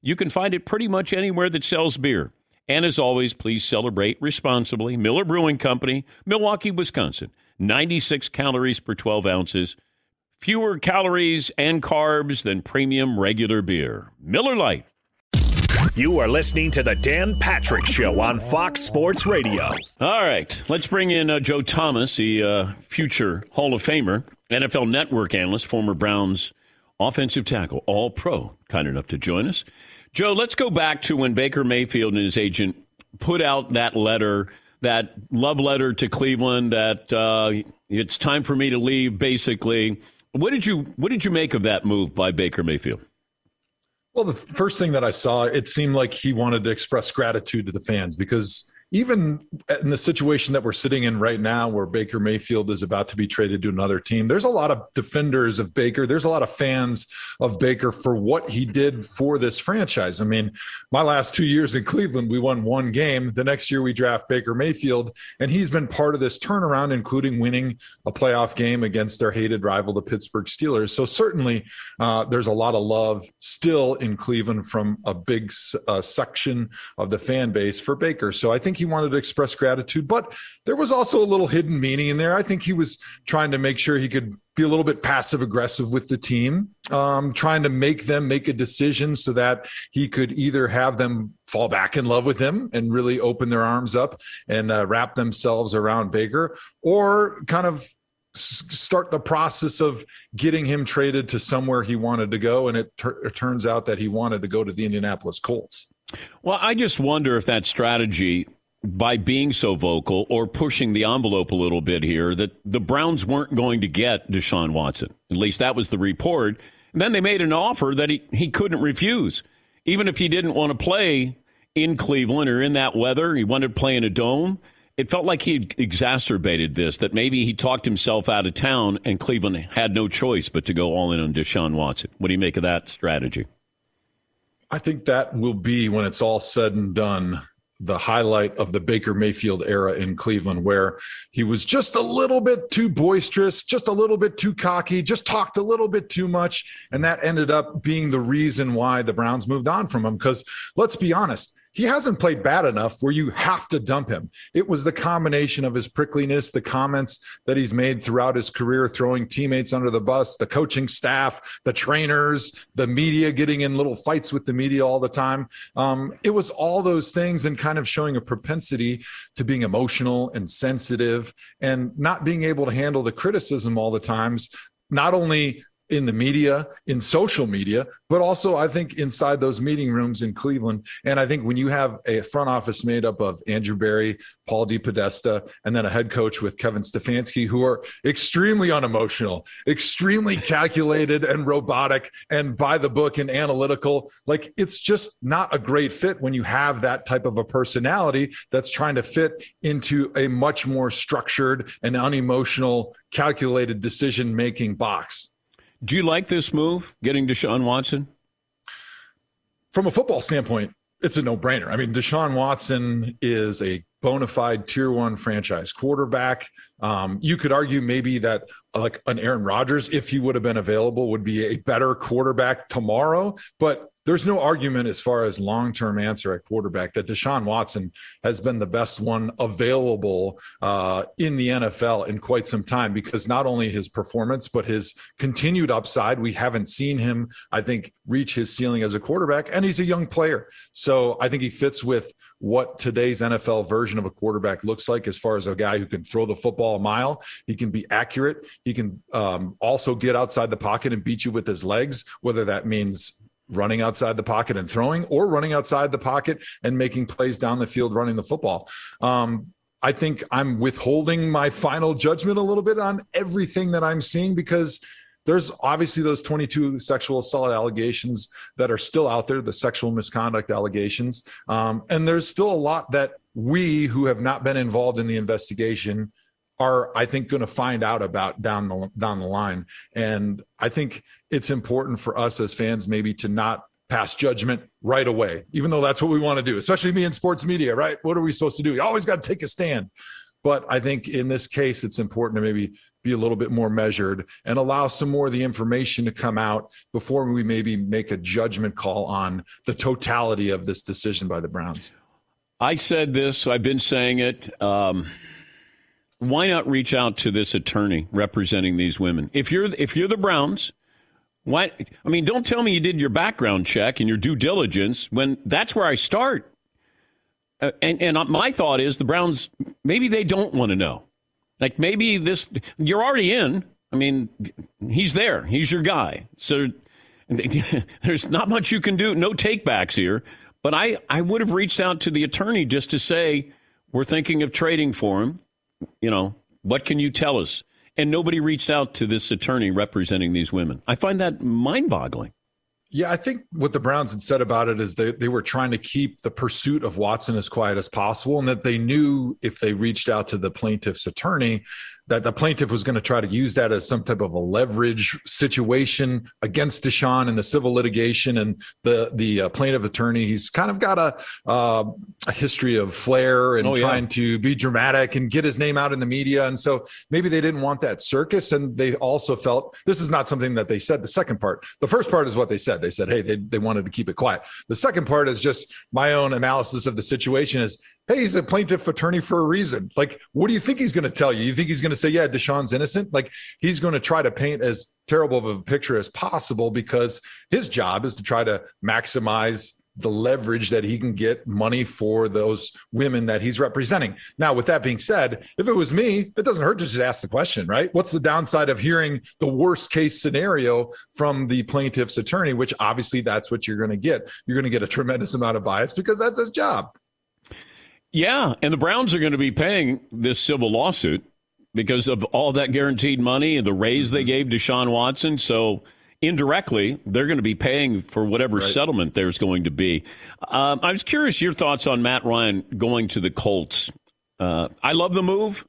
you can find it pretty much anywhere that sells beer. And as always, please celebrate responsibly. Miller Brewing Company, Milwaukee, Wisconsin. 96 calories per 12 ounces. Fewer calories and carbs than premium regular beer. Miller Lite. You are listening to the Dan Patrick Show on Fox Sports Radio. All right, let's bring in Joe Thomas, the future Hall of Famer, NFL Network analyst, former Browns offensive tackle, all-pro, kind enough to join us. Joe, let's go back to when Baker Mayfield and his agent put out that letter, that love letter to Cleveland, that it's time for me to leave, basically. What did you make of that move by Baker Mayfield? Well, the first thing that I saw, it seemed like he wanted to express gratitude to the fans, because even in the situation that we're sitting in right now, where Baker Mayfield is about to be traded to another team, there's a lot of defenders of Baker. There's a lot of fans of Baker for what he did for this franchise. I mean, my last 2 years in Cleveland, we won one game. The next year we draft Baker Mayfield, and he's been part of this turnaround, including winning a playoff game against their hated rival, the Pittsburgh Steelers. So certainly there's a lot of love still in Cleveland from a big section of the fan base for Baker. So I think he wanted to express gratitude, but there was also a little hidden meaning in there. I think he was trying to make sure he could be a little bit passive aggressive with the team, trying to make them make a decision so that he could either have them fall back in love with him and really open their arms up and wrap themselves around Baker, or kind of start the process of getting him traded to somewhere he wanted to go. And it turns out that he wanted to go to the Indianapolis Colts. Well, I just wonder if that strategy, by being so vocal or pushing the envelope a little bit here, that the Browns weren't going to get Deshaun Watson. At least that was the report. And then they made an offer that he couldn't refuse. Even if he didn't want to play in Cleveland or in that weather, he wanted to play in a dome. It felt like he exacerbated this, that maybe he talked himself out of town and Cleveland had no choice but to go all in on Deshaun Watson. What do you make of that strategy? I think that will be, when it's all said and done, the highlight of the Baker Mayfield era in Cleveland, where he was just a little bit too boisterous, just a little bit too cocky, just talked a little bit too much. And that ended up being the reason why the Browns moved on from him. Because let's be honest, he hasn't played bad enough where you have to dump him. It was the combination of his prickliness, the comments that he's made throughout his career, throwing teammates under the bus, the coaching staff, the trainers, the media, getting in little fights with the media all the time. It was all those things, and kind of showing a propensity to being emotional and sensitive and not being able to handle the criticism all the times. Not only in the media, in social media, but also I think inside those meeting rooms in Cleveland. And I think when you have a front office made up of Andrew Berry, Paul DePodesta, and then a head coach with Kevin Stefanski, who are extremely unemotional, extremely calculated and robotic and by the book and analytical, like it's just not a great fit when you have that type of a personality that's trying to fit into a much more structured and unemotional, calculated decision-making box. Do you like this move, getting Deshaun Watson? From a football standpoint, it's a no-brainer. I mean, Deshaun Watson is a bona fide tier one franchise quarterback. You could argue maybe that like an Aaron Rodgers, if he would have been available, would be a better quarterback tomorrow. But there's no argument as far as long-term answer at quarterback that Deshaun Watson has been the best one available in the NFL in quite some time, because not only his performance, but his continued upside. We haven't seen him, I think, reach his ceiling as a quarterback, and he's a young player. So I think he fits with what today's NFL version of a quarterback looks like as far as a guy who can throw the football a mile. He can be accurate. He can also get outside the pocket and beat you with his legs, whether that means running outside the pocket and throwing, or running outside the pocket and making plays down the field, running the football. I think I'm withholding my final judgment a little bit on everything that I'm seeing, because there's obviously those 22 sexual assault allegations that are still out there, the sexual misconduct allegations. And there's still a lot that we who have not been involved in the investigation are, I think, going to find out about down the line. And I think it's important for us as fans maybe to not pass judgment right away, even though that's what we want to do, especially me in sports media, right? What are we supposed to do? You always got to take a stand. But I think in this case, it's important to maybe be a little bit more measured and allow some more of the information to come out before we maybe make a judgment call on the totality of this decision by the Browns. I said this, I've been saying it. Why not reach out to this attorney representing these women? If you're the Browns, why? I mean, don't tell me you did your background check and your due diligence when that's where I start. And my thought is the Browns, maybe they don't want to know. Like maybe this, you're already in. I mean, he's there. He's your guy. So there's not much you can do. No takebacks here. But I would have reached out to the attorney just to say, we're thinking of trading for him. You know, what can you tell us? And nobody reached out to this attorney representing these women. I find that mind-boggling. Yeah, I think what the Browns had said about it is they were trying to keep the pursuit of Watson as quiet as possible, and that they knew if they reached out to the plaintiff's attorney that the plaintiff was going to try to use that as some type of a leverage situation against Deshaun in the civil litigation. And the plaintiff attorney, he's kind of got a history of flair and trying to be dramatic and get his name out in the media. And so maybe they didn't want that circus. And they also felt, this is not something that they said, the second part. The first part is what they said. They said, hey, they wanted to keep it quiet. The second part is just my own analysis of the situation is, hey, he's a plaintiff attorney for a reason. Like, what do you think he's going to tell you? You think he's going to say, yeah, Deshaun's innocent? Like, he's going to try to paint as terrible of a picture as possible, because his job is to try to maximize the leverage that he can get money for those women that he's representing. Now, with that being said, if it was me, it doesn't hurt to just ask the question, right? What's the downside of hearing the worst case scenario from the plaintiff's attorney, which obviously that's what you're going to get. You're going to get a tremendous amount of bias because that's his job. Yeah, and the Browns are going to be paying this civil lawsuit because of all that guaranteed money and the raise they gave Deshaun Watson. So indirectly, they're going to be paying for whatever settlement there's going to be. I was curious your thoughts on Matt Ryan going to the Colts. I love the move,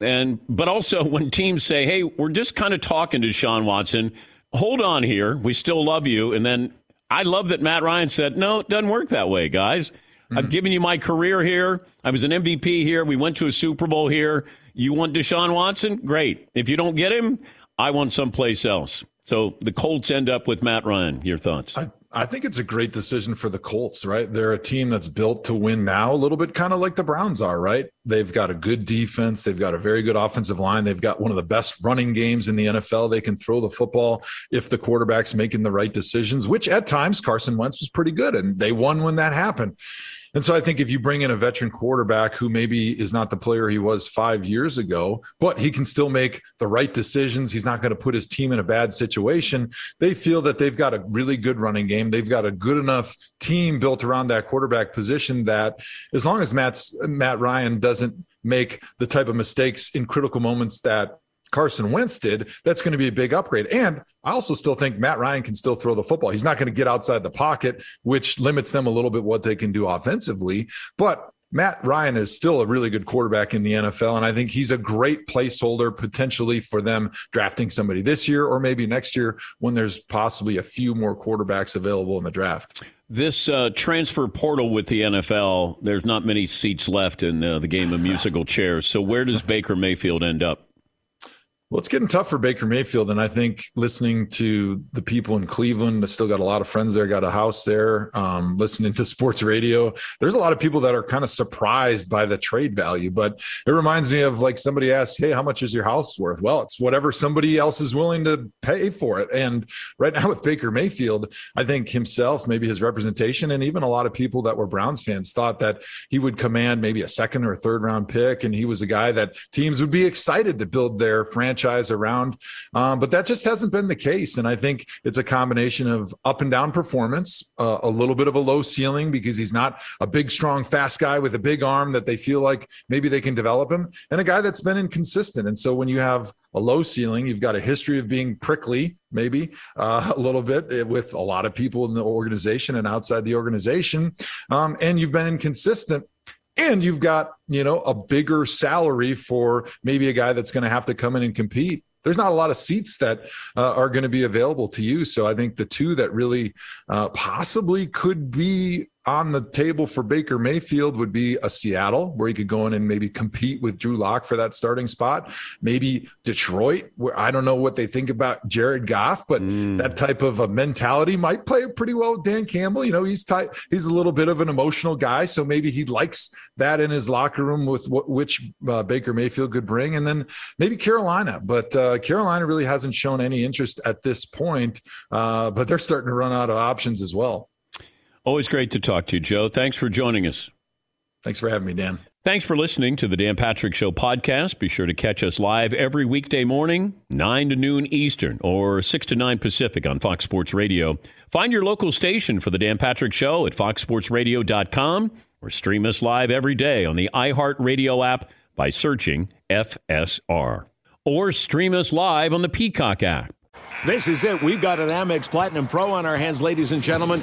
but also when teams say, hey, we're just kind of talking to Deshaun Watson, hold on here, we still love you. And then I love that Matt Ryan said, no, it doesn't work that way, guys. I've given you my career here. I was an MVP here. We went to a Super Bowl here. You want Deshaun Watson? Great. If you don't get him, I want someplace else. So the Colts end up with Matt Ryan. Your thoughts? I think it's a great decision for the Colts, right? They're a team that's built to win now, a little bit kind of like the Browns are, right? They've got a good defense. They've got a very good offensive line. They've got one of the best running games in the NFL. They can throw the football if the quarterback's making the right decisions, which at times Carson Wentz was pretty good, and they won when that happened. And so I think if you bring in a veteran quarterback who maybe is not the player he was 5 years ago, but he can still make the right decisions, he's not going to put his team in a bad situation. They feel that they've got a really good running game. They've got a good enough team built around that quarterback position that as long as Matt Ryan doesn't make the type of mistakes in critical moments that Carson Wentz did, that's going to be a big upgrade. And I also still think Matt Ryan can still throw the football. He's not going to get outside the pocket, which limits them a little bit what they can do offensively. But Matt Ryan is still a really good quarterback in the NFL, and I think he's a great placeholder potentially for them drafting somebody this year or maybe next year when there's possibly a few more quarterbacks available in the draft. This transfer portal with the NFL, there's not many seats left in the game of musical chairs. So where does Baker Mayfield end up? Well, it's getting tough for Baker Mayfield, and I think listening to the people in Cleveland, I still got a lot of friends there, got a house there, listening to sports radio. There's a lot of people that are kind of surprised by the trade value, but it reminds me of like somebody asked, hey, how much is your house worth? Well, it's whatever somebody else is willing to pay for it. And right now with Baker Mayfield, I think himself, maybe his representation, and even a lot of people that were Browns fans thought that he would command maybe a second or third round pick, and he was a guy that teams would be excited to build their franchise around, but that just hasn't been the case. And I think it's a combination of up and down performance, a little bit of a low ceiling because he's not a big, strong, fast guy with a big arm that they feel like maybe they can develop him, and a guy that's been inconsistent. And so when you have a low ceiling, you've got a history of being prickly, maybe a little bit with a lot of people in the organization and outside the organization, and you've been inconsistent. And you've got, you know, a bigger salary for maybe a guy that's going to have to come in and compete. There's not a lot of seats that are going to be available to you. So I think the two that really possibly could be on the table for Baker Mayfield would be a Seattle, where he could go in and maybe compete with Drew Lock for that starting spot. Maybe Detroit, where I don't know what they think about Jared Goff, but that type of a mentality might play pretty well with Dan Campbell. You know, he's a little bit of an emotional guy, so maybe he likes that in his locker room with which Baker Mayfield could bring. And then maybe Carolina, but Carolina really hasn't shown any interest at this point, but they're starting to run out of options as well. Always great to talk to you, Joe. Thanks for joining us. Thanks for having me, Dan. Thanks for listening to the Dan Patrick Show podcast. Be sure to catch us live every weekday morning, 9 to noon Eastern or 6 to 9 Pacific on Fox Sports Radio. Find your local station for the Dan Patrick Show at foxsportsradio.com or stream us live every day on the iHeartRadio app by searching FSR. Or stream us live on the Peacock app. This is it. We've got an Amex Platinum Pro on our hands, ladies and gentlemen.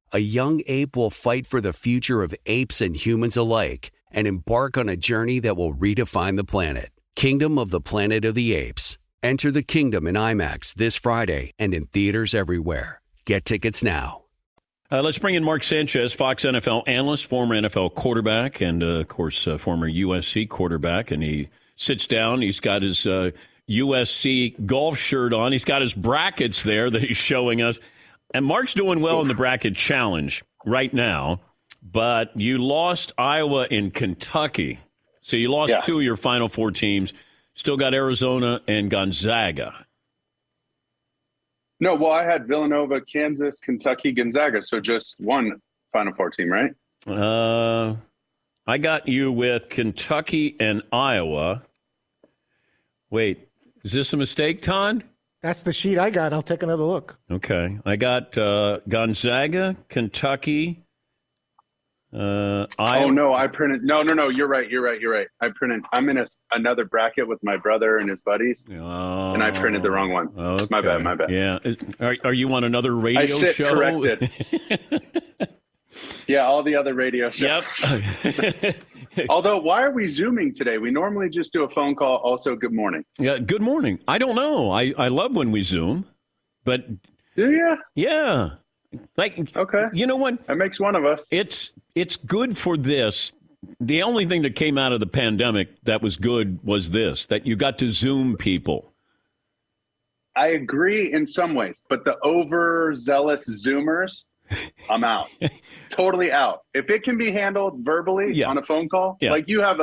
a young ape will fight for the future of apes and humans alike and embark on a journey that will redefine the planet. Kingdom of the Planet of the Apes. Enter the kingdom in IMAX this Friday and in theaters everywhere. Get tickets now. Let's bring in Mark Sanchez, Fox NFL analyst, former NFL quarterback, and, of course, former USC quarterback. And he sits down. He's got his USC golf shirt on. He's got his brackets there that he's showing us. And Mark's doing well in the bracket challenge right now. But you lost Iowa and Kentucky. So you lost two of your Final Four teams. Still got Arizona and Gonzaga. No, well, I had Villanova, Kansas, Kentucky, Gonzaga. So just one Final Four team, right? I got you with Kentucky and Iowa. Wait, is this a mistake, Ton? That's the sheet I got. I'll take another look. Okay. I got Gonzaga, Kentucky, Iowa. Oh no, I printed. No. You're right. I printed. I'm in another bracket with my brother and his buddies, and I printed the wrong one. Okay. My bad. Yeah. Are you on another radio show? Corrected. Yeah, all the other radio shows. Yep. Although, why are we Zooming today? We normally just do a phone call. Also, good morning. Yeah, good morning. I don't know. I love when we Zoom, but do you? Yeah. Like, okay. You know what? That makes one of us. It's good for this. The only thing that came out of the pandemic that was good was this, that you got to Zoom people. I agree in some ways, but the overzealous Zoomers, I'm out. Totally out. If it can be handled verbally on a phone call, like you have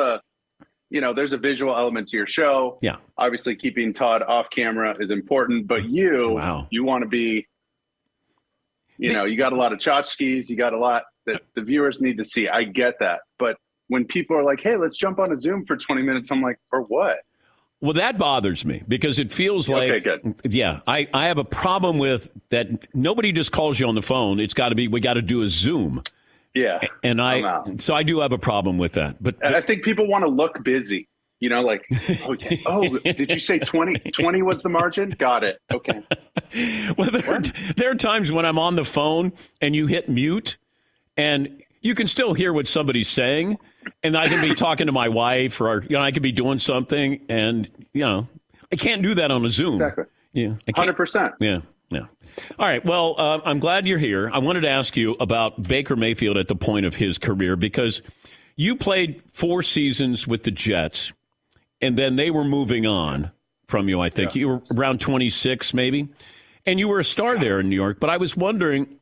there's a visual element to your show. Yeah. Obviously, keeping Todd off camera is important, but you want to be, you got a lot of tchotchkes, you got a lot that the viewers need to see. I get that. But when people are like, hey, let's jump on a Zoom for 20 minutes, I'm like, for what? Well, that bothers me because it feels like, I have a problem with that. Nobody just calls you on the phone. It's got to be, we got to do a Zoom. Yeah. And I do have a problem with that. But I think people want to look busy, like, okay. Oh, did you say 20? 20 was the margin? Got it. Okay. Well, there are times when I'm on the phone and you hit mute and you can still hear what somebody's saying. And I can be talking to my wife or, I could be doing something and, I can't do that on a Zoom. Exactly. Yeah. 100%. Yeah. Yeah. All right. Well, I'm glad you're here. I wanted to ask you about Baker Mayfield at the point of his career, because you played 4 seasons with the Jets and then they were moving on from you. I think you were around 26, maybe. And you were a star there in New York, but I was wondering,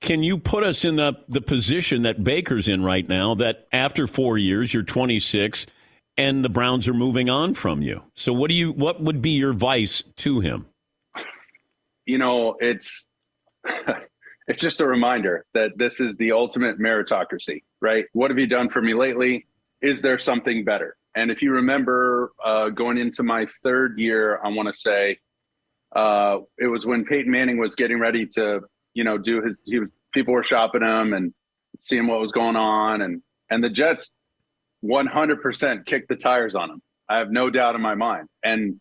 can you put us in the position that Baker's in right now, that after 4 years, you're 26 and the Browns are moving on from you? So what would be your advice to him? It's just a reminder that this is the ultimate meritocracy, right? What have you done for me lately? Is there something better? And if you remember going into my 3rd year, I want to say it was when Peyton Manning was getting ready to, people were shopping him and seeing what was going on. And the Jets 100% kicked the tires on him. I have no doubt in my mind. And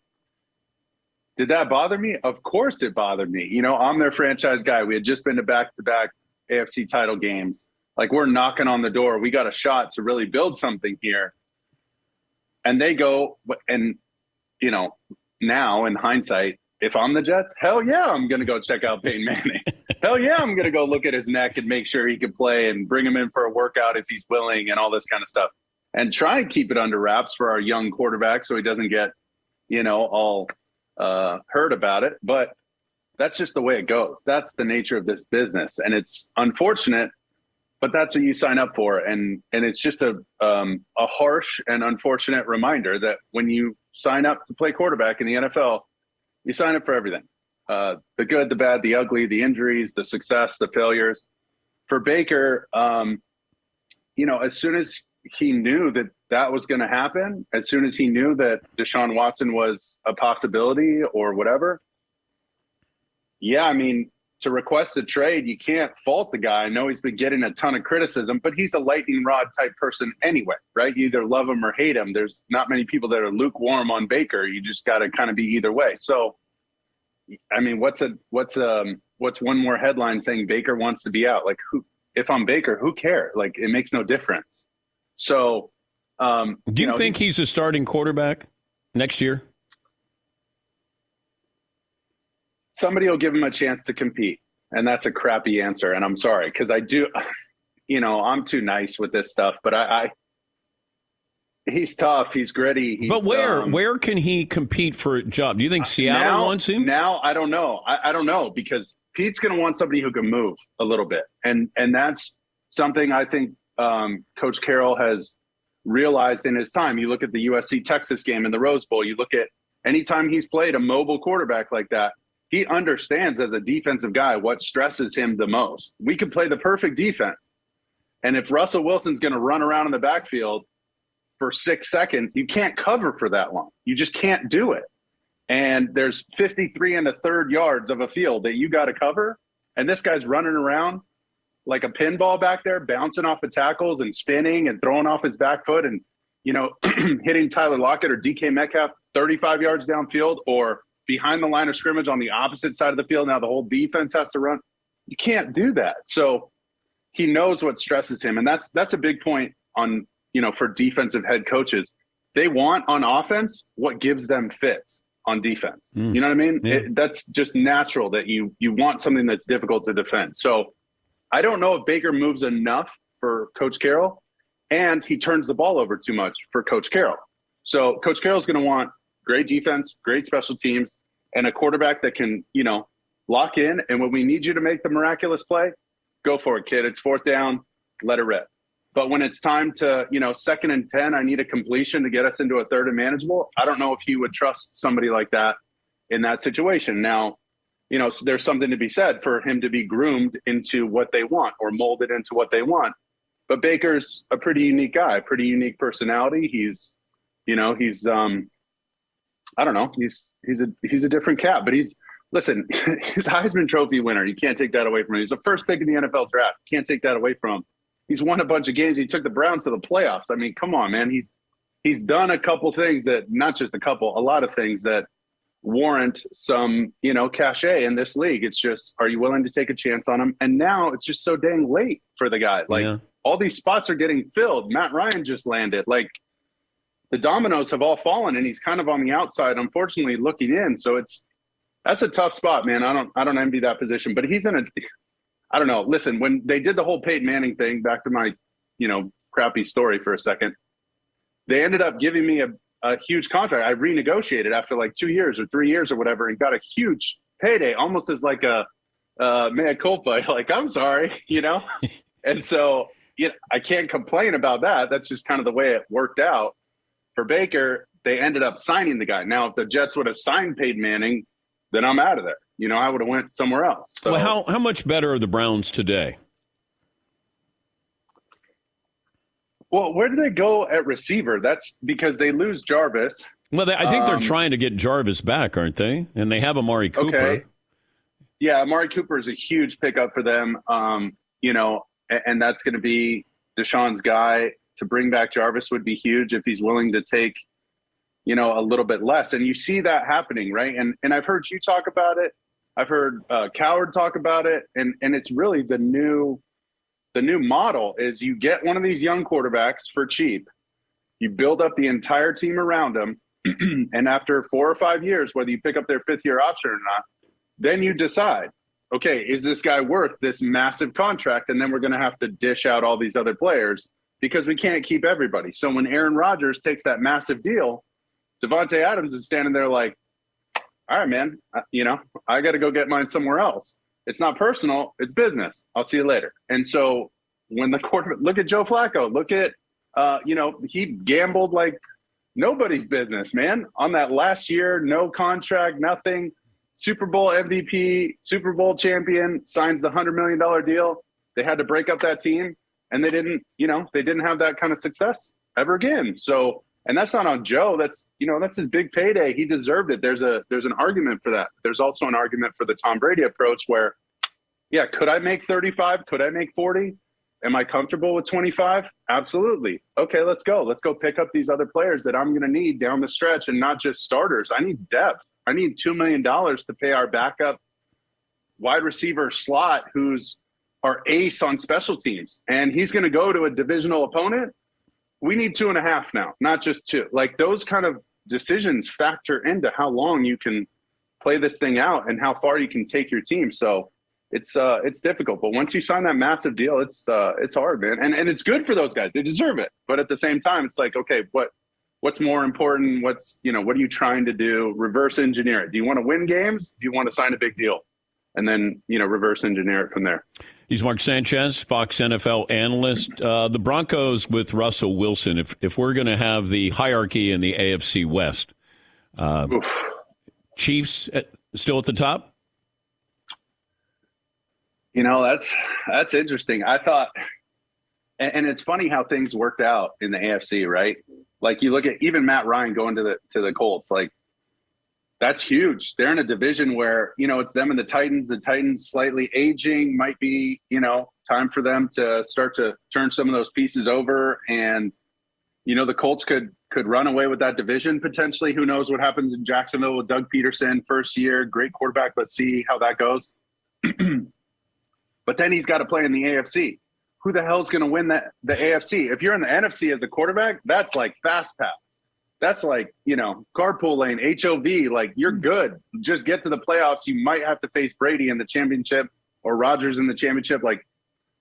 did that bother me? Of course it bothered me. I'm their franchise guy. We had just been to back-to-back AFC title games. Like, we're knocking on the door. We got a shot to really build something here. And they go, and, now in hindsight, if I'm the Jets, hell yeah, I'm going to go check out Peyton Manning. Hell yeah, I'm going to go look at his neck and make sure he can play and bring him in for a workout if he's willing and all this kind of stuff. And try and keep it under wraps for our young quarterback so he doesn't get, all hurt about it. But that's just the way it goes. That's the nature of this business. And it's unfortunate, but that's what you sign up for. And it's just a harsh and unfortunate reminder that when you sign up to play quarterback in the NFL, you sign up for everything. The good, the bad, the ugly, the injuries, the success, the failures. For Baker, as soon as he knew that that was going to happen. As soon as he knew that Deshaun Watson was a possibility or whatever. Yeah, I mean, to request a trade, you can't fault the guy. I know he's been getting a ton of criticism, but he's a lightning rod type person anyway, right? You either love him or hate him. There's not many people that are lukewarm on Baker. You just got to kind of be either way. So, I mean, what's one more headline saying Baker wants to be out? Like, who? If I'm Baker, who cares? Like, it makes no difference. So, do you think he's a starting quarterback next year? Somebody will give him a chance to compete. And that's a crappy answer. And I'm sorry, because I do, I'm too nice with this stuff. But he's tough. He's gritty. But where can he compete for a job? Do you think Seattle wants him? Now, I don't know. I don't know, because Pete's going to want somebody who can move a little bit. And that's something I think Coach Carroll has realized in his time. You look at the USC-Texas game in the Rose Bowl. You look at any time he's played a mobile quarterback like that. He understands as a defensive guy what stresses him the most. We could play the perfect defense. And if Russell Wilson's going to run around in the backfield for 6 seconds, you can't cover for that long. You just can't do it. And there's 53 and a third yards of a field that you got to cover. And this guy's running around like a pinball back there, bouncing off the tackles and spinning and throwing off his back foot and, hitting Tyler Lockett or DK Metcalf 35 yards downfield or behind the line of scrimmage on the opposite side of the field. Now the whole defense has to run. You can't do that. So he knows what stresses him. And that's a big point on, for defensive head coaches. They want on offense what gives them fits on defense. Mm. You know what I mean? Yeah. That's just natural that you want something that's difficult to defend. So I don't know if Baker moves enough for Coach Carroll, and he turns the ball over too much for Coach Carroll. So Coach Carroll's going to want great defense, great special teams, and a quarterback that can, lock in. And when we need you to make the miraculous play, go for it, kid. It's fourth down, let it rip. But when it's time to, second and 10, I need a completion to get us into a third and manageable. I don't know if you would trust somebody like that in that situation. Now, so there's something to be said for him to be groomed into what they want or molded into what they want. But Baker's a pretty unique guy, pretty unique personality. He's, I don't know. He's a different cat, but he's a Heisman Trophy winner. You can't take that away from him. He's the first pick in the NFL draft. Can't take that away from him. He's won a bunch of games. He took the Browns to the playoffs. I mean, come on, man. He's done a lot of things that warrant some, cachet in this league. It's just, are you willing to take a chance on him? And now it's just so dang late for the guy. Like all these spots are getting filled. Matt Ryan just landed. Like, the dominoes have all fallen, and he's kind of on the outside, unfortunately, looking in. So that's a tough spot, man. I don't envy that position, but I don't know. Listen, when they did the whole Peyton Manning thing, back to my, crappy story for a second, they ended up giving me a huge contract. I renegotiated after like 2 years or 3 years or whatever, and got a huge payday, almost as like a mea culpa. Like, I'm sorry, and so, I can't complain about that. That's just kind of the way it worked out. For Baker, they ended up signing the guy. Now, if the Jets would have signed Peyton Manning, then I'm out of there. I would have went somewhere else. So. Well, how much better are the Browns today? Well, where do they go at receiver? That's because they lose Jarvis. Well, I think they're trying to get Jarvis back, aren't they? And they have Amari Cooper. Okay. Yeah, Amari Cooper is a huge pickup for them. And that's going to be Deshaun's guy. To bring back Jarvis would be huge if he's willing to take, a little bit less. And you see that happening, right? And I've heard you talk about it. I've heard Coward talk about it. And it's really the new model is you get one of these young quarterbacks for cheap. You build up the entire team around them. And after 4 or 5 years, whether you pick up their fifth-year option or not, then you decide, okay, is this guy worth this massive contract? And then we're going to have to dish out all these other players, because we can't keep everybody. So when Aaron Rodgers takes that massive deal, Devontae Adams is standing there like, all right, man, I got to go get mine somewhere else. It's not personal. It's business. I'll see you later. And so when the quarterback, look at Joe Flacco, look at, he gambled like nobody's business, man. On that last year, no contract, nothing. Super Bowl MVP, Super Bowl champion, signs the $100 million deal. They had to break up that team. and they didn't, you know, they didn't have that kind of success ever again. So, and that's not on Joe. That's, you know, that's his big payday. He deserved it. There's an argument for that. There's also an argument for the Tom Brady approach where, yeah, could I make 35? Could I make 40? Am I comfortable with 25? Absolutely. Okay, let's go. Let's go pick up these other players that I'm going to need down the stretch and not just starters. I need depth. I need $2 million to pay our backup wide receiver slot who's our ace on special teams. And he's going to go to a divisional opponent. We need 2.5 now, not just 2. Like, those kind of decisions factor into how long you can play this thing out and how far you can take your team. So it's difficult, but once you sign that massive deal, it's hard, man. And it's good for those guys. They deserve it. But at the same time, it's like, okay, what's more important? What are you trying to do? Reverse engineer it. Do you want to win games? Do you want to sign a big deal? And then, you know, reverse engineer it from there. He's Mark Sanchez, Fox NFL analyst. The Broncos with Russell Wilson, if we're going to have the hierarchy in the AFC West, Chiefs still at the top? You know, that's interesting. I thought, and it's funny how things worked out in the AFC, right? Like, you look at even Matt Ryan going to the Colts, like, that's huge. They're in a division where, you know, it's them and the Titans. The Titans slightly aging, might be, you know, time for them to start to turn some of those pieces over. And, you know, the Colts could run away with that division potentially. Who knows what happens in Jacksonville with Doug Peterson, first year, great quarterback. Let's see how that goes. But then he's got to play in the AFC. Who the hell's going to win the AFC? If you're in the NFC as a quarterback, that's like fast pass. That's like, you know, carpool lane, HOV. Like, you're good. Just get to the playoffs. You might have to face Brady in the championship or Rodgers in the championship. Like,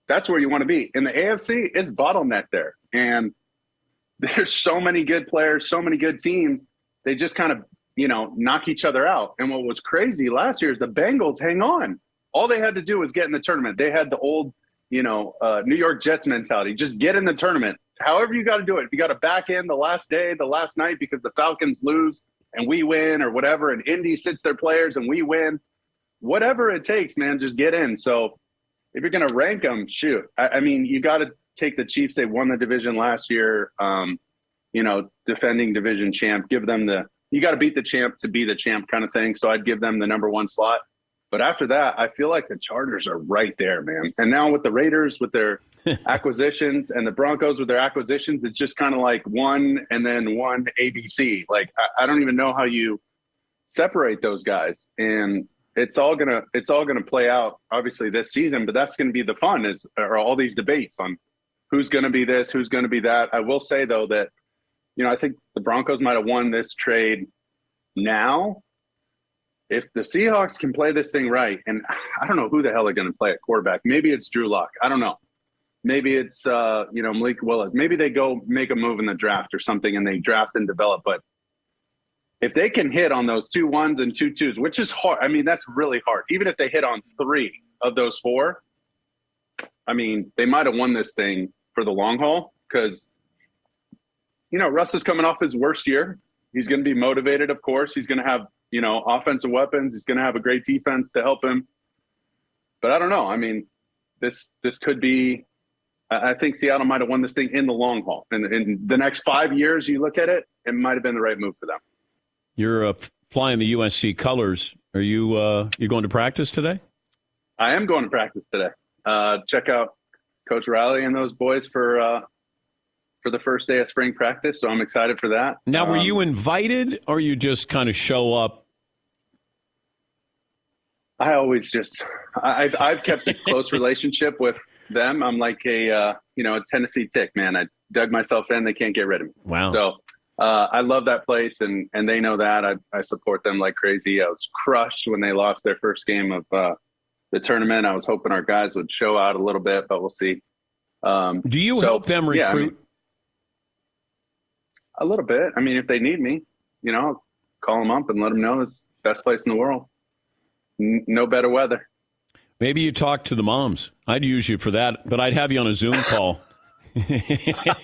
that's where you want to be. In the AFC, it's bottleneck there. And there's so many good players, so many good teams. They just kind of, you know, knock each other out. And what was crazy last year is the Bengals hang on. All they had to do was get in the tournament. They had the old, you know, New York Jets mentality. Just get in the tournament. However you got to do it. If you got to back in the last day, the last night, because the Falcons lose and we win or whatever, and Indy sits their players and we win. Whatever it takes, man, just get in. So if you're going to rank them, shoot. I mean, you got to take the Chiefs. They won the division last year, you know, defending division champ. Give them you got to beat the champ to be the champ kind of thing. So I'd give them the #1 slot. But after that, I feel like the Chargers are right there, man. And now with the Raiders, with their acquisitions, and the Broncos with their acquisitions, it's just kind of like one and then one ABC. Like, I don't even know how you separate those guys. And it's all gonna play out, obviously, this season. But that's going to be the fun, are all these debates on who's going to be this, who's going to be that. I will say, though, that, you know, I think the Broncos might have won this trade now. If the Seahawks can play this thing right, and I don't know who the hell are going to play at quarterback. Maybe it's Drew Lock. I don't know. Maybe it's, you know, Malik Willis. Maybe they go make a move in the draft or something, and they draft and develop. But if they can hit on those 2 1s and 2 2s, which is hard. I mean, that's really hard. Even if they hit on 3 of those 4, I mean, they might have won this thing for the long haul because, you know, Russ is coming off his worst year. He's going to be motivated, of course. He's going to have, you know, offensive weapons. He's going to have a great defense to help him. But I don't know. I mean, this could be – I think Seattle might have won this thing in the long haul. And in the next 5 years, you look at it, it might have been the right move for them. You're flying the USC colors. Are you you going to practice today? I am going to practice today. Check out Coach Riley and those boys for the first day of spring practice, so I'm excited for that. Now, were you invited, or you just kind of show up? I always just – I've kept a close relationship with them. I'm like a Tennessee tick, man. I dug myself in. They can't get rid of me. Wow. So I love that place, and they know that. I support them like crazy. I was crushed when they lost their first game of the tournament. I was hoping our guys would show out a little bit, but we'll see. Do you help them recruit? Yeah, I mean, a little bit. I mean, if they need me, you know, call them up and let them know it's the best place in the world. No better weather. Maybe you talk to the moms. I'd use you for that, but I'd have you on a Zoom call. I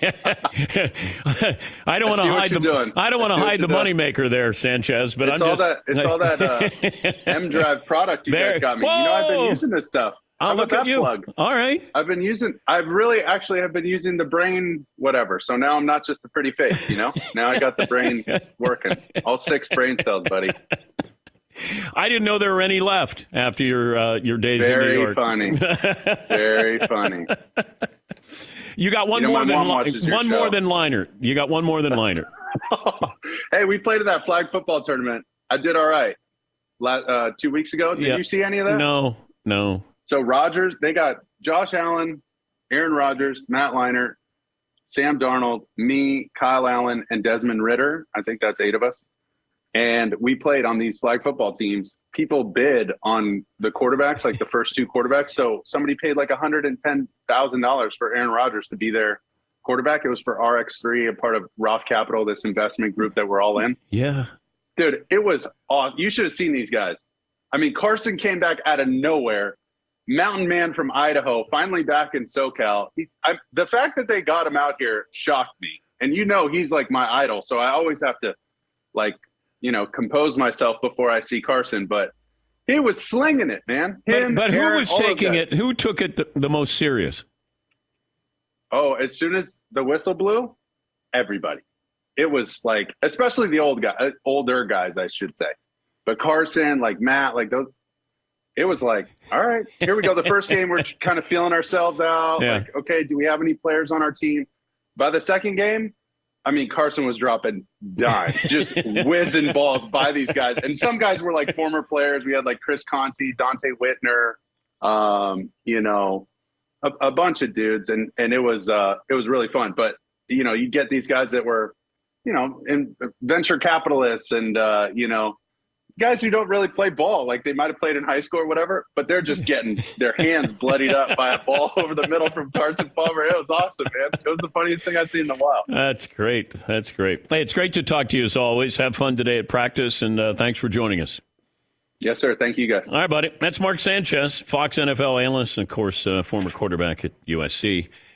don't want to hide the moneymaker there, Sanchez. But it's all that M Drive product you guys got me. Whoa! You know, I've been using this stuff. I'll look at you. Plug? All right. I've been using the brain, whatever. So now I'm not just a pretty face, you know, now I got the brain working. All 6 brain cells, buddy. I didn't know there were any left after your days in New York. Very funny. You got one more than Liner. You got one more than Liner. Hey, we played at that flag football tournament. I did all right 2 weeks ago. Did you see any of that? No. So Rodgers, they got Josh Allen, Aaron Rodgers, Matt Leinart, Sam Darnold, me, Kyle Allen, and Desmond Ritter. I think that's 8 of us. And we played on these flag football teams. People bid on the quarterbacks, like the first 2 quarterbacks. So somebody paid like $110,000 for Aaron Rodgers to be their quarterback. It was for RX3, a part of Roth Capital, this investment group that we're all in. Yeah. Dude, it was awesome. You should have seen these guys. I mean, Carson came back out of nowhere. Mountain man from Idaho, finally back in SoCal. The fact that they got him out here shocked me. And you know he's like my idol, so I always have to, like, you know, compose myself before I see Carson. But he was slinging it, man. Who took it the most serious? Oh, as soon as the whistle blew, everybody. It was like, especially the older guys, I should say. But Carson, like Matt, like those. It was like, all right, here we go. The first game, we're kind of feeling ourselves out. Yeah. Like, okay, do we have any players on our team? By the second game, I mean, Carson was dropping dimes, just whizzing balls by these guys. And some guys were like former players. We had like Chris Conti, Dante Whitner, you know, a bunch of dudes. And it was really fun. But, you know, you get these guys that were, you know, in venture capitalists and, you know, guys who don't really play ball, like they might have played in high school or whatever, but they're just getting their hands bloodied up by a ball over the middle from Carson Palmer. It was awesome, man. It was the funniest thing I've seen in a while. That's great. Hey, it's great to talk to you as always. Have fun today at practice, and thanks for joining us. Yes, sir. Thank you, guys. All right, buddy. That's Mark Sanchez, Fox NFL analyst, and of course, former quarterback at USC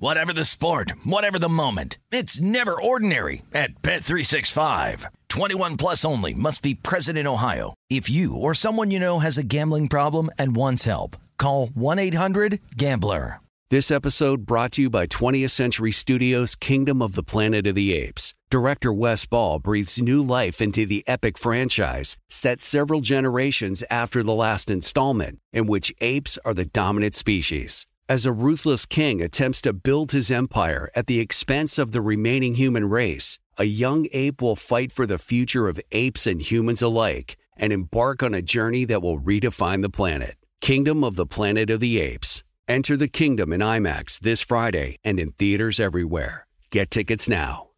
Whatever the sport, whatever the moment, it's never ordinary at Bet365. 21 plus only. Must be present in Ohio. If you or someone you know has a gambling problem and wants help, call 1-800-GAMBLER. This episode brought to you by 20th Century Studios' Kingdom of the Planet of the Apes. Director Wes Ball breathes new life into the epic franchise, set several generations after the last installment, in which apes are the dominant species. As a ruthless king attempts to build his empire at the expense of the remaining human race, a young ape will fight for the future of apes and humans alike and embark on a journey that will redefine the planet. Kingdom of the Planet of the Apes. Enter the kingdom in IMAX this Friday and in theaters everywhere. Get tickets now.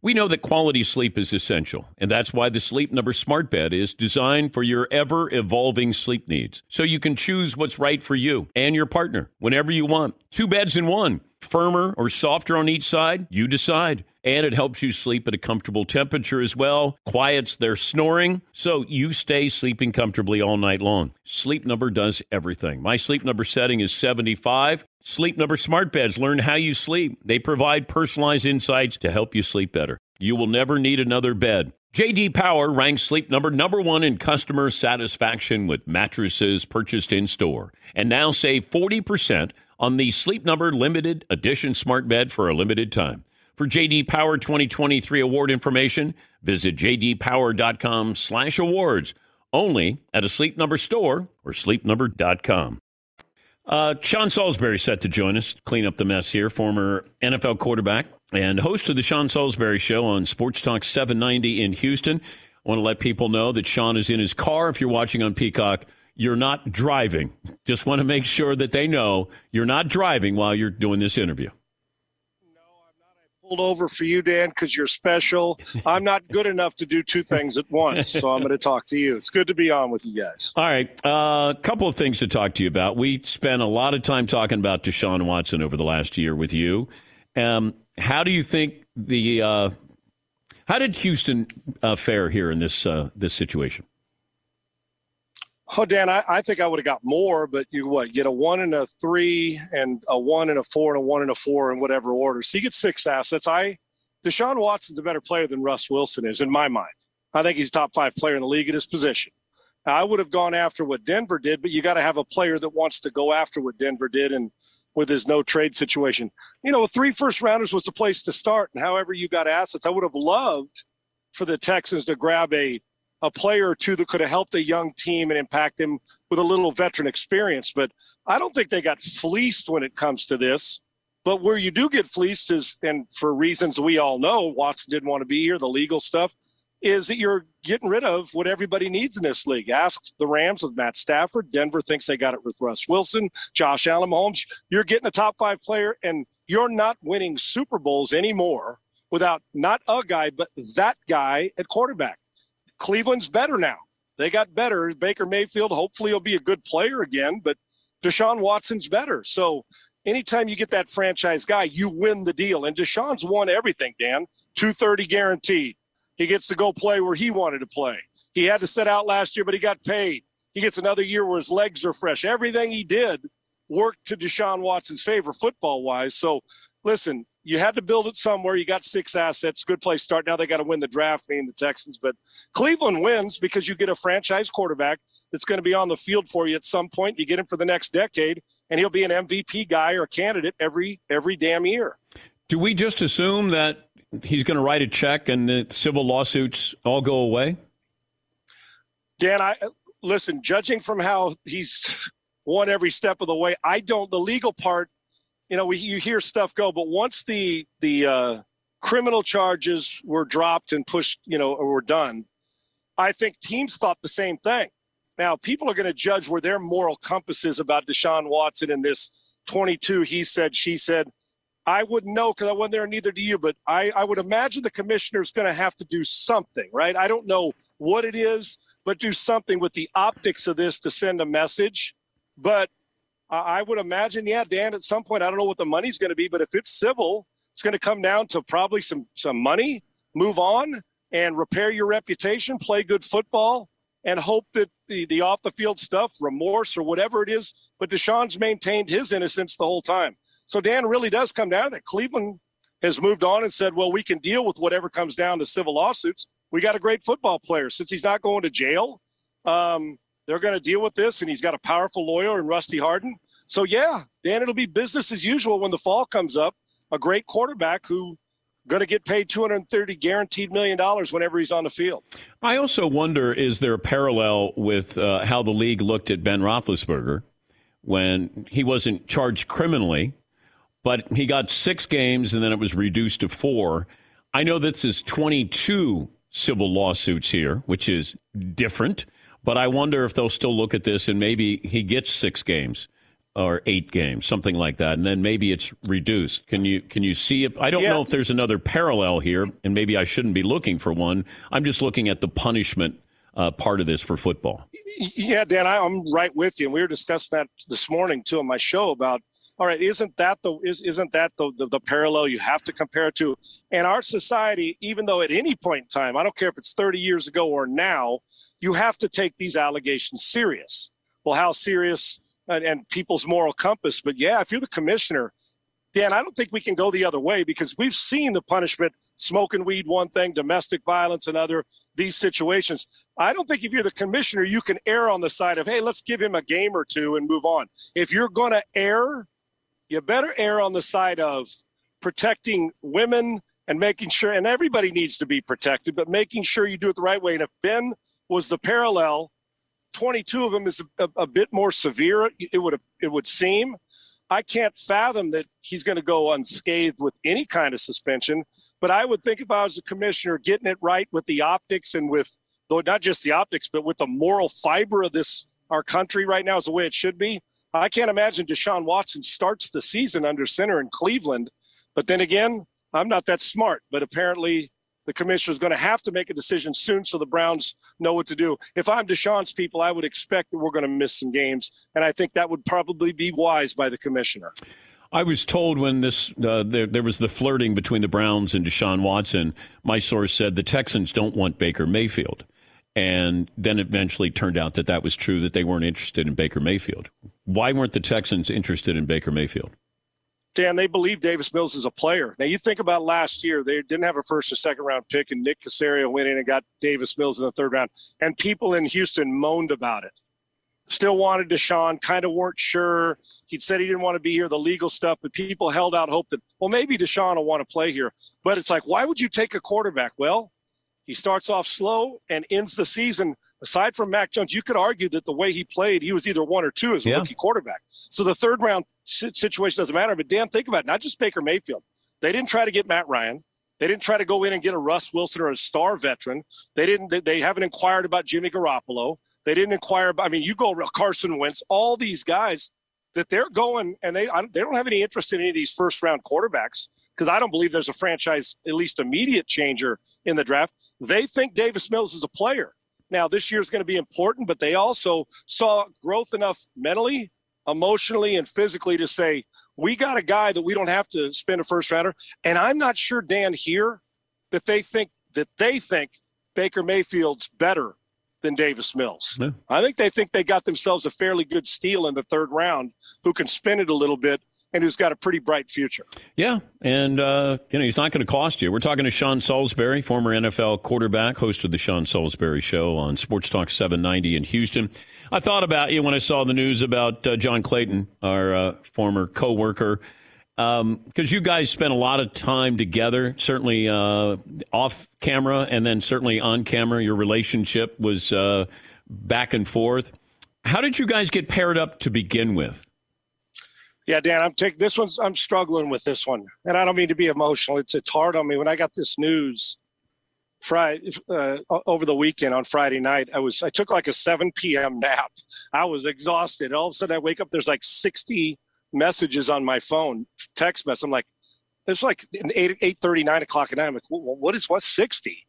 We know that quality sleep is essential, and that's why the Sleep Number Smart Bed is designed for your ever-evolving sleep needs, so you can choose what's right for you and your partner whenever you want. 2 beds in one. firmer or softer on each side? You decide. And it helps you sleep at a comfortable temperature as well, quiets their snoring, so you stay sleeping comfortably all night long. Sleep Number does everything. My Sleep Number setting is 75. Sleep Number smart beds learn how you sleep. They provide personalized insights to help you sleep better. You will never need another bed. J.D. Power ranks Sleep Number #1 in customer satisfaction with mattresses purchased in-store. And now save 40% on the Sleep Number limited edition smart bed for a limited time. For J.D. Power 2023 award information, visit jdpower.com/awards. Only at a Sleep Number store or sleepnumber.com. Sean Salisbury is set to join us, clean up the mess here, former NFL quarterback and host of the Sean Salisbury Show on Sports Talk 790 in Houston. I want to let people know that Sean is in his car. If you're watching on Peacock, you're not driving. Just want to make sure that they know you're not driving while you're doing this interview. No, I'm not. I pulled over for you, Dan, because you're special. I'm not good enough to do two things at once, so I'm going to talk to you. It's good to be on with you guys. All right, a couple of things to talk to you about. We spent a lot of time talking about Deshaun Watson over the last year with you. How do you think how did Houston fare here in this situation? Oh, Dan, I think I would have got more, but you get a 1 and a 3 and a 1 and a 4 and a 1 and a 4 in whatever order. So you get 6 assets. Deshaun Watson's a better player than Russ Wilson is in my mind. I think he's top 5 player in the league at his position. Now, I would have gone after what Denver did, but you got to have a player that wants to go after what Denver did and with his no trade situation. 3 first-rounders was the place to start, and however you got assets. I would have loved for the Texans to grab a player or two that could have helped a young team and impact them with a little veteran experience. But I don't think they got fleeced when it comes to this. But where you do get fleeced is, and for reasons we all know, Watson didn't want to be here, the legal stuff, is that you're getting rid of what everybody needs in this league. Ask the Rams with Matt Stafford. Denver thinks they got it with Russ Wilson, Josh Allen, Mahomes. You're getting a top 5 player, and you're not winning Super Bowls anymore without not a guy, but that guy at quarterback. Cleveland's better now. They got better. Baker Mayfield hopefully will be a good player again, but Deshaun Watson's better. So anytime you get that franchise guy, you win the deal. And Deshaun's won everything, Dan. 230 guaranteed. He gets to go play where he wanted to play. He had to sit out last year, but he got paid. He gets another year where his legs are fresh. Everything he did worked to Deshaun Watson's favor football-wise. So, listen, you had to build it somewhere. You got 6 assets. Good place to start. Now they got to win the draft, meaning the Texans. But Cleveland wins because you get a franchise quarterback that's going to be on the field for you at some point. You get him for the next decade, and he'll be an MVP guy or a candidate every damn year. Do we just assume that he's going to write a check and the civil lawsuits all go away? Dan, listen, judging from how he's won every step of the way, the legal part, you hear stuff go, but once the criminal charges were dropped and pushed, or were done, I think teams thought the same thing. Now, people are going to judge where their moral compass is about Deshaun Watson in this 22, he said, she said. I wouldn't know because I wasn't there, neither do you, but I would imagine the commissioner's going to have to do something, right? I don't know what it is, but do something with the optics of this to send a message. But I would imagine, yeah, Dan, at some point, I don't know what the money's going to be, but if it's civil, it's going to come down to probably some money, move on and repair your reputation, play good football, and hope that the off-the-field stuff, remorse or whatever it is, but Deshaun's maintained his innocence the whole time. So, Dan, really does come down to that. Cleveland has moved on and said, well, we can deal with whatever comes down to civil lawsuits. We got a great football player. Since he's not going to jail, they're going to deal with this, and he's got a powerful lawyer in Rusty Hardin. So, yeah, Dan, it'll be business as usual when the fall comes up. A great quarterback who going to get paid $230 guaranteed $1 million whenever he's on the field. I also wonder, is there a parallel with how the league looked at Ben Roethlisberger when he wasn't charged criminally? But he got 6 games, and then it was reduced to 4. I know this is 22 civil lawsuits here, which is different. But I wonder if they'll still look at this, and maybe he gets 6 games or 8 games, something like that, and then maybe it's reduced. Can you see it? I don't know if there's another parallel here, and maybe I shouldn't be looking for one. I'm just looking at the punishment part of this for football. Yeah, Dan, I'm right with you. And we were discussing that this morning, too, on my show about All right, isn't that the parallel you have to compare it to? And our society, even though at any point in time, I don't care if it's 30 years ago or now, you have to take these allegations serious. Well, how serious? And people's moral compass. But yeah, if you're the commissioner, Dan, I don't think we can go the other way, because we've seen the punishment, smoking weed, one thing, domestic violence, and other, these situations. I don't think if you're the commissioner, you can err on the side of, hey, let's give him a game or two and move on. If you're going to err, you better err on the side of protecting women and making sure, and everybody needs to be protected, but making sure you do it the right way. And if Ben was the parallel, 22 of them is a bit more severe, it would seem. I can't fathom that he's going to go unscathed with any kind of suspension. But I would think if I was a commissioner, getting it right with the optics and with, though not just the optics, but with the moral fiber of this, our country right now is the way it should be. I can't imagine Deshaun Watson starts the season under center in Cleveland. But then again, I'm not that smart. But apparently the commissioner is going to have to make a decision soon, so the Browns know what to do. If I'm Deshaun's people, I would expect that we're going to miss some games, and I think that would probably be wise by the commissioner. I was told when this there was the flirting between the Browns and Deshaun Watson, my source said the Texans don't want Baker Mayfield. And then eventually turned out that that was true, that they weren't interested in Baker Mayfield. Why weren't the Texans interested in Baker Mayfield? Dan, they believe Davis Mills is a player. Now, you think about last year, they didn't have a first or second round pick, and Nick Caserio went in and got Davis Mills in the third round. And people in Houston moaned about it. Still wanted Deshaun, kind of weren't sure. He said he didn't want to be here, the legal stuff, but people held out hope that, well, maybe Deshaun will want to play here. But it's like, why would you take a quarterback? Well, he starts off slow and ends the season. Aside from Mac Jones, you could argue that the way he played, he was either one or two as a rookie quarterback. So the third round situation doesn't matter. But Dan, think about it. Not just Baker Mayfield. They didn't try to get Matt Ryan. They didn't try to go in and get a Russ Wilson or a star veteran. They haven't inquired about Jimmy Garoppolo. They didn't inquire about, I mean, you go Carson Wentz, all these guys that they're going, and they don't have any interest in any of these first round quarterbacks, because I don't believe there's a franchise, at least immediate changer in the draft. They think Davis Mills is a player. Now, this year is going to be important, but they also saw growth enough mentally, emotionally, and physically to say, we got a guy that we don't have to spend a first rounder. And I'm not sure, Dan, here that they think Baker Mayfield's better than Davis Mills. No. I think they got themselves a fairly good steal in the third round who can spin it a little bit and who's got a pretty bright future. Yeah, and he's not going to cost you. We're talking to Sean Salisbury, former NFL quarterback, host of the Sean Salisbury Show on Sports Talk 790 in Houston. I thought about you when I saw the news about John Clayton, our former coworker, because you guys spent a lot of time together, certainly off camera and then certainly on camera. Your relationship was back and forth. How did you guys get paired up to begin with? Yeah, Dan, I'm struggling with this one, and I don't mean to be emotional. It's hard on me. When I got this news Friday over the weekend on Friday night, I took like a 7 p.m. nap. I was exhausted. All of a sudden, I wake up. There's like 60 messages on my phone, text messages. I'm like, it's like 8:30, 9 o'clock at night. I'm like, what's 60?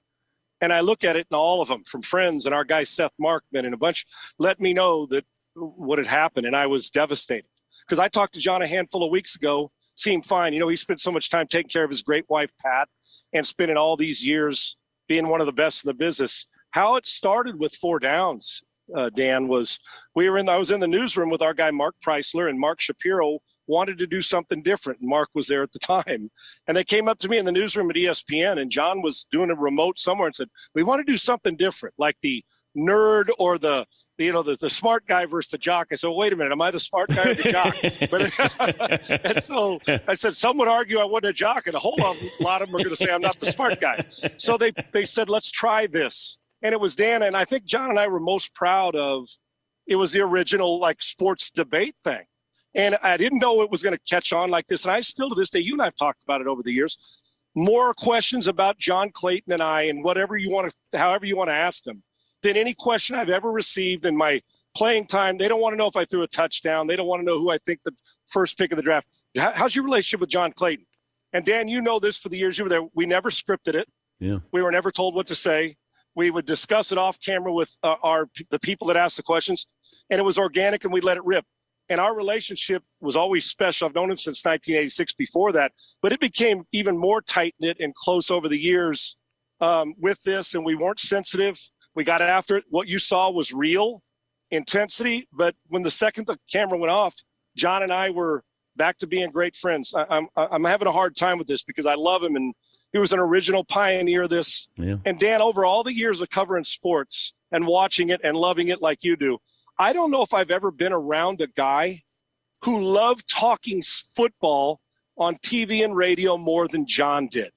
And I look at it, and all of them from friends and our guy Seth Markman and a bunch let me know that what had happened, and I was devastated. Because I talked to John a handful of weeks ago, seemed fine. You know, he spent so much time taking care of his great wife, Pat, and spending all these years being one of the best in the business. How it started with Four Downs, Dan, was I was in the newsroom with our guy, Mark Preissler, and Mark Shapiro wanted to do something different. Mark was there at the time. And they came up to me in the newsroom at ESPN, and John was doing a remote somewhere and said, we want to do something different, like the nerd or the smart guy versus the jock. I said, wait a minute, am I the smart guy or the jock? And so I said, some would argue I wasn't a jock, and a whole lot of them are going to say I'm not the smart guy. So they said, let's try this. And it was Dan, and I think John and I were most proud of, it was the original like sports debate thing. And I didn't know it was going to catch on like this. And I still to this day, you and I have talked about it over the years, more questions about John Clayton and I and whatever you want to, however you want to ask him, than any question I've ever received in my playing time. They don't want to know if I threw a touchdown. They don't want to know who I think the first pick of the draft. How's your relationship with John Clayton? And Dan, you know this, for the years you were there, we never scripted it. Yeah. We were never told what to say. We would discuss it off camera with the people that asked the questions, and it was organic, and we let it rip. And our relationship was always special. I've known him since 1986 before that, but it became even more tight-knit and close over the years with this, and we weren't sensitive. We got after it. What you saw was real intensity, but when the second the camera went off, John and I were back to being great friends. I'm having a hard time with this because I love him, and he was an original pioneer of this. Yeah. And Dan, over all the years of covering sports and watching it and loving it like you do, I don't know if I've ever been around a guy who loved talking football on TV and radio more than John did.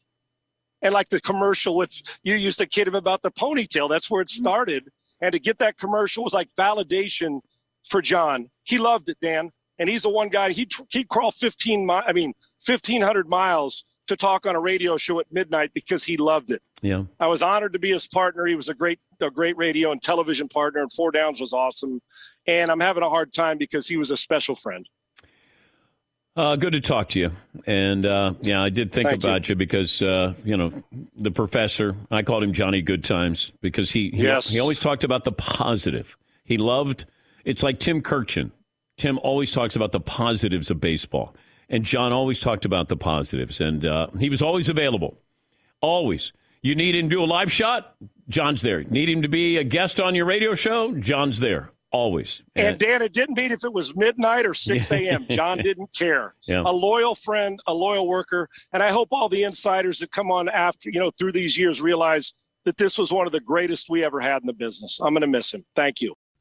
And like the commercial, which you used to kid him about the ponytail, that's where it started. And to get that commercial was like validation for John. He loved it, Dan. And he's the one guy, he'd crawl 1,500 miles to talk on a radio show at midnight because he loved it. Yeah, I was honored to be his partner. He was a great radio and television partner, and Four Downs was awesome. And I'm having a hard time because he was a special friend. Good to talk to you. And, yeah, I did think about you because, the professor, I called him Johnny Good Times because he always talked about the positive. He loved, it's like Tim Kirchin. Tim always talks about the positives of baseball. And John always talked about the positives, and he was always available. Always. You need him to do a live shot? John's there. Need him to be a guest on your radio show? John's there. Always. And Dan, it didn't mean if it was midnight or 6 a.m. John didn't care. Yeah. A loyal friend, a loyal worker. And I hope all the insiders that come on after, through these years realize that this was one of the greatest we ever had in the business. I'm going to miss him. Thank you.